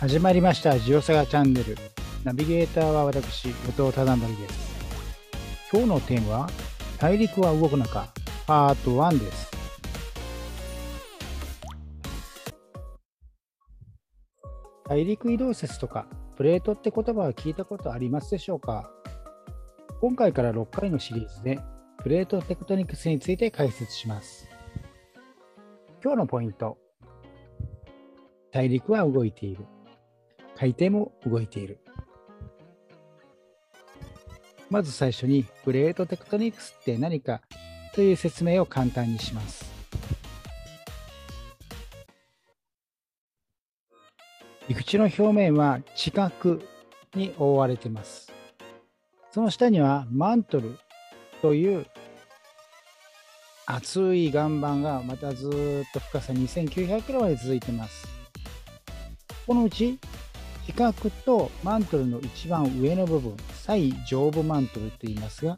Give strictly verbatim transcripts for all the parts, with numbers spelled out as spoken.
始まりましたジオサガチャンネル。ナビゲーターは私、後藤忠則です。今日のテーマは大陸は動くのかパートワンです。大陸移動説とかプレートって言葉は聞いたことありますでしょうか？今回からろっかいのシリーズでプレートテクトニクスについて解説します。今日のポイント、大陸は動いている、海底も動いている。まず最初にプレートテクトニクスって何かという説明を簡単にします。陸地の表面は地殻に覆われています。その下にはマントルという厚い岩盤がまたずっと深さにせんきゅうひゃくキロまで続いています。このうち地殻とマントルの一番上の部分、最上部マントルといいますが、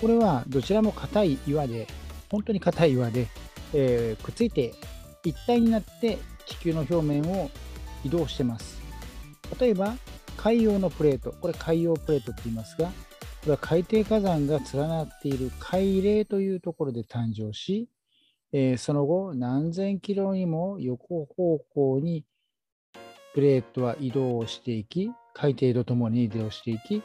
これはどちらも硬い岩で、本当に硬い岩で、えー、くっついて一体になって地球の表面を移動してます。例えば海洋のプレート、これ海洋プレートって言いますが、これは海底火山が連なっている海嶺というところで誕生し、えー、その後何千キロにも横方向にプレートは移動していき、海底とともに移動していき、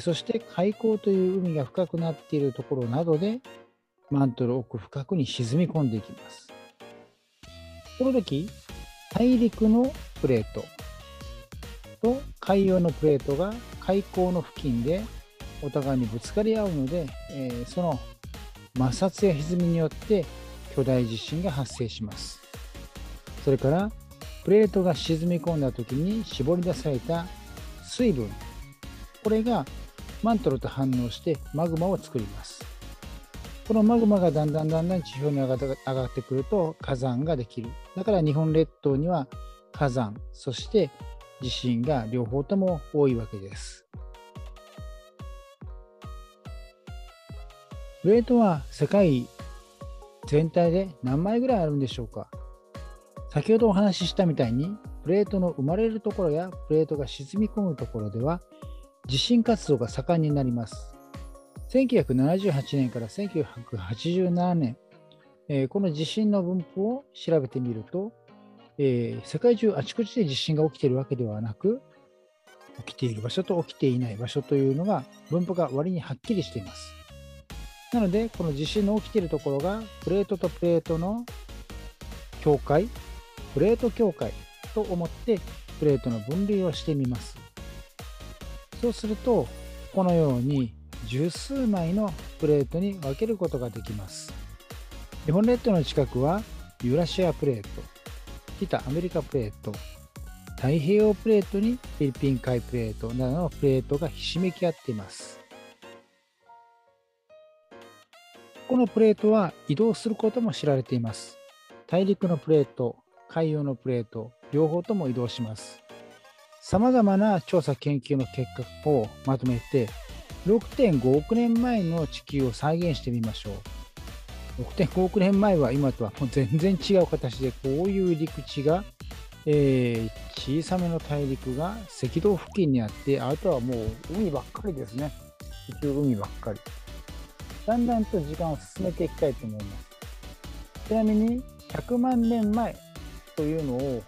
そして海溝という海が深くなっているところなどでマントル奥深くに沈み込んでいきます。この時大陸のプレートと海洋のプレートが海溝の付近でお互いにぶつかり合うので、えー、その摩擦や歪みによって巨大地震が発生します。それからプレートが沈み込んだ時に絞り出された水分、これがマントルと反応してマグマを作ります。このマグマがだんだんだんだん地表に上がってくると火山ができる。だから日本列島には火山、そして地震が両方とも多いわけです。プレートは世界全体で何枚ぐらいあるんでしょうか？先ほどお話ししたみたいにプレートの生まれるところやプレートが沈み込むところでは地震活動が盛んになります。せんきゅうひゃくななじゅうはちねんからせんきゅうひゃくはちじゅうななねん、えー、この地震の分布を調べてみると、えー、世界中あちこちで地震が起きているわけではなく、起きている場所と起きていない場所というのが分布が割にはっきりしています。なのでこの地震の起きているところがプレートとプレートの境界、プレート境界と思ってプレートの分類をしてみます。そうするとこのように十数枚のプレートに分けることができます。日本列島の近くはユーラシアプレート、北アメリカプレート、太平洋プレートにフィリピン海プレートなどのプレートがひしめき合っています。このプレートは移動することも知られています。大陸のプレート、海洋のプレート、両方とも移動します。さまざまな調査研究の結果をまとめて ろくてんごおくねんまえの地球を再現してみましょう。 ろくてんごおくねんまえは今とはもう全然違う形で、こういう陸地が、えー、小さめの大陸が赤道付近にあって、あとはもう海ばっかりですね。地球海ばっかり。だんだんと時間を進めていきたいと思います。ちなみにひゃくまんねんまえというのを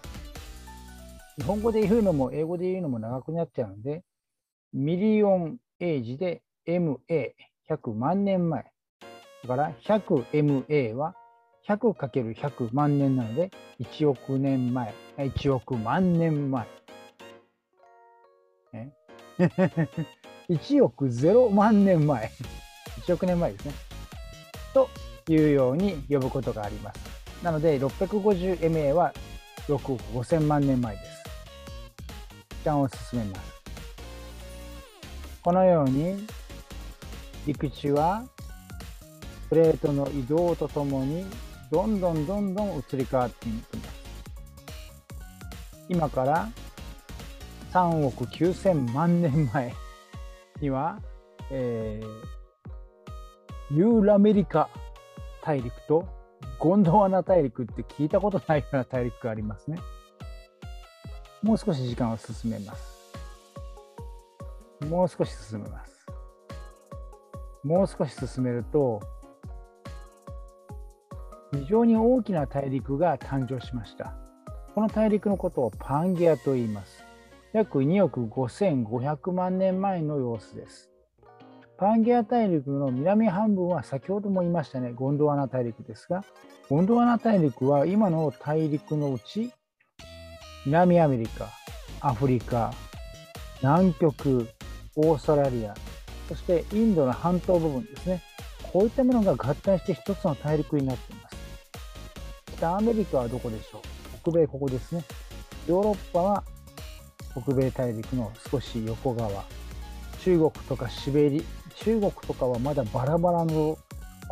日本語で言うのも英語で言うのも長くなっちゃうので、ミリオンエイジで エムエーひゃくまんねんまえだから ひゃくエムエー は ひゃくかけるひゃくまんねんなのでいちおくねんまえ、いちおくまんねんまえ、ね、いちおくぜろまんねんまえ、いちおくねんまえですね、というように呼ぶことがあります。なので ろっぴゃくごじゅうエムエー はろくおくごせんまんねんまえです。時間を進めます。このように陸地はプレートの移動とともにどんどんどんどん移り変わっていきます。今からさんおくきゅうせんまんねんまえには、えー、ユーラメリカ大陸とゴンドワナ大陸って聞いたことないような大陸がありますね。もう少し時間を進めます。もう少し進めます。もう少し進めると非常に大きな大陸が誕生しました。この大陸のことをパンゲアと言います。約におくごせんごひゃくまんねんまえの様子です。パンゲア大陸の南半分は先ほども言いましたね、ゴンドワナ大陸ですが、ゴンドワナ大陸は今の大陸のうち南アメリカ、アフリカ、南極、オーストラリア、そしてインドの半島部分ですね、こういったものが合体して一つの大陸になっています。北アメリカはどこでしょう。北米、ここですね。ヨーロッパは北米大陸の少し横側、中国とかシベリ、中国とかはまだバラバラの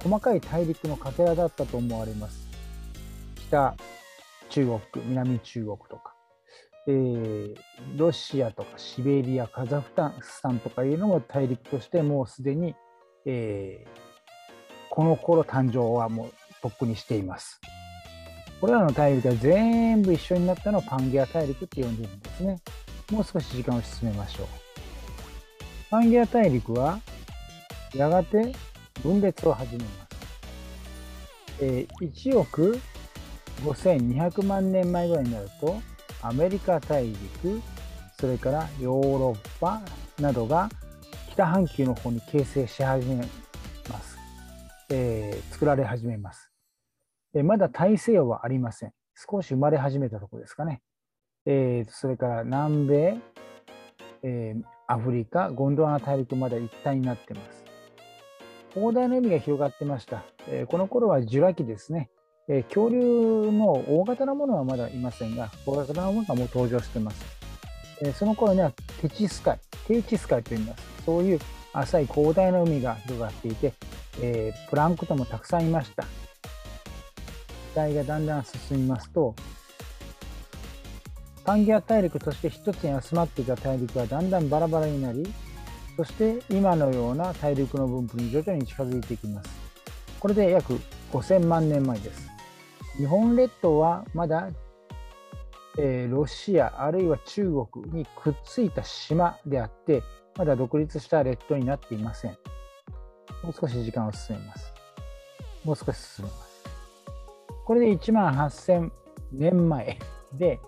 細かい大陸のかけらだったと思われます。北中国、南中国とか、えー、ロシアとかシベリア、カザフスタンとかいうのが大陸としてもうすでに、えー、この頃誕生はもうとっくにしています。これらの大陸が全部一緒になったのをパンゲア大陸って呼んでるんですね。もう少し時間を進めましょう。パンゲア大陸はやがて分裂を始めます。えー、いちおくごせんにひゃくまんねんまえぐらいになるとアメリカ大陸、それからヨーロッパなどが北半球の方に形成し始めます、えー、作られ始めます、えー、まだ大西洋はありません。少し生まれ始めたところですかね、えー、それから南米、えー、アフリカ、ゴンドワナ大陸まだ一体になってます。広大な海が広がってました、えー、この頃はジュラ紀ですね。え恐竜の大型なものはまだいませんが、大型なものがもう登場しています。えその頃にはテチス海、低地ス海といいます。そういう浅い広大な海が広がっていて、えー、プランクトンもたくさんいました。時代がだんだん進みますと、パンゲア大陸として一つに集まっていた大陸はだんだんバラバラになり、そして今のような大陸の分布に徐々に近づいていきます。これで約ごせんまんねんまえです。日本列島はまだ、えー、ロシアあるいは中国にくっついた島であって、まだ独立した列島になっていません。もう少し時間を進めます。もう少し進めます。これでいちまんはっせんねんまえで、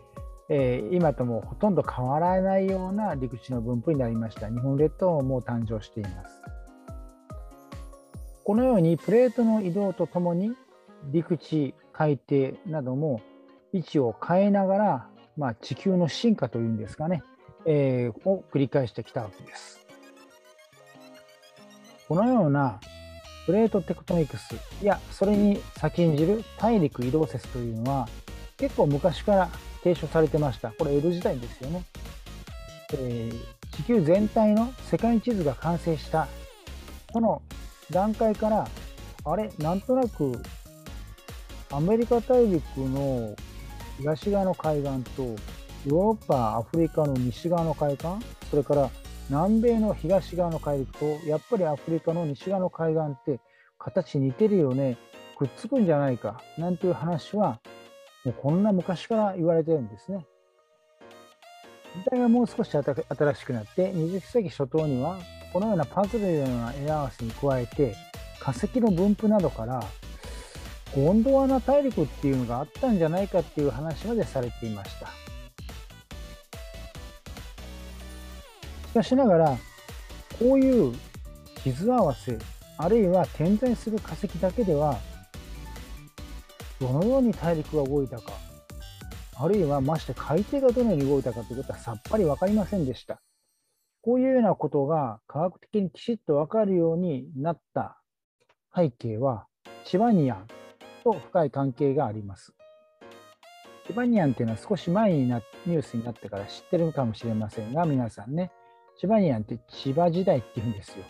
えー、今ともほとんど変わらないような陸地の分布になりました。日本列島ももう誕生しています。このようにプレートの移動とともに陸地、海底なども位置を変えながら、まあ、地球の進化というんですかね、えー、を繰り返してきたわけです。このようなプレートテクトニクスやそれに先んじる大陸移動説というのは結構昔から提唱されてました。これ江戸時代ですよね。えー、地球全体の世界地図が完成したこの段階から、あれ、なんとなくアメリカ大陸の東側の海岸とヨーロッパ、アフリカの西側の海岸、それから南米の東側の海陸とやっぱりアフリカの西側の海岸って形似てるよね、くっつくんじゃないかなんていう話はもうこんな昔から言われてるんですね。時代がもう少し新しくなってにじゅっせいきしょとうにはこのようなパズルのような絵合わせに加えて化石の分布などからゴンドワナ大陸っていうのがあったんじゃないかっていう話までされていました。しかしながらこういう地図合わせあるいは点在する化石だけではどのように大陸が動いたか、あるいはまして海底がどのように動いたかということはさっぱり分かりませんでした。こういうようなことが科学的にきちっと分かるようになった背景はチバニアンと深い関係があります。チバニアンというのは少し前になニュースになってから知ってるかもしれませんが、皆さんね、チバニアンって千葉時代っていうんですよ。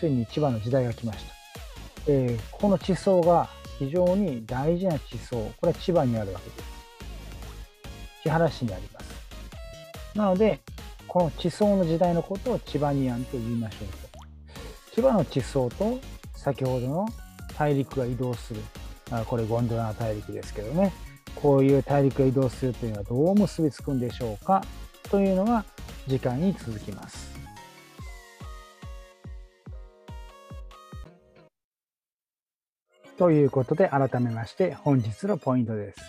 ついに千葉の時代が来ました。えー、この地層が非常に大事な地層、これは千葉にあるわけです。千原市にあります。なのでこの地層の時代のことをチバニアンと言いましょうと。千葉の地層と先ほどの大陸が移動する、これゴンドワナ大陸ですけどね、こういう大陸へ移動するというのはどう結びつくんでしょうかというのが次回に続きます。ということで改めまして本日のポイントです。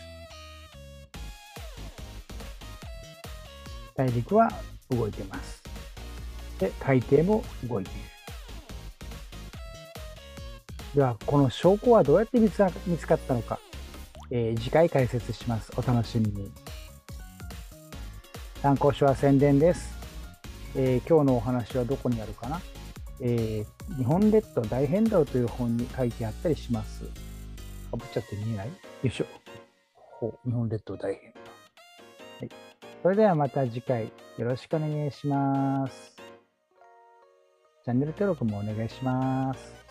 大陸は動いてます。で、海底も動いている。ではこの証拠はどうやって見つかったのか、えー、次回解説します。お楽しみに。参考書は宣伝です。えー、今日のお話はどこにあるかな。えー、日本列島大変動という本に書いてあったりします。かぶっちゃって見えない？よいしょ。ほう、日本列島大変動。はい、それではまた次回よろしくお願いします。チャンネル登録もお願いします。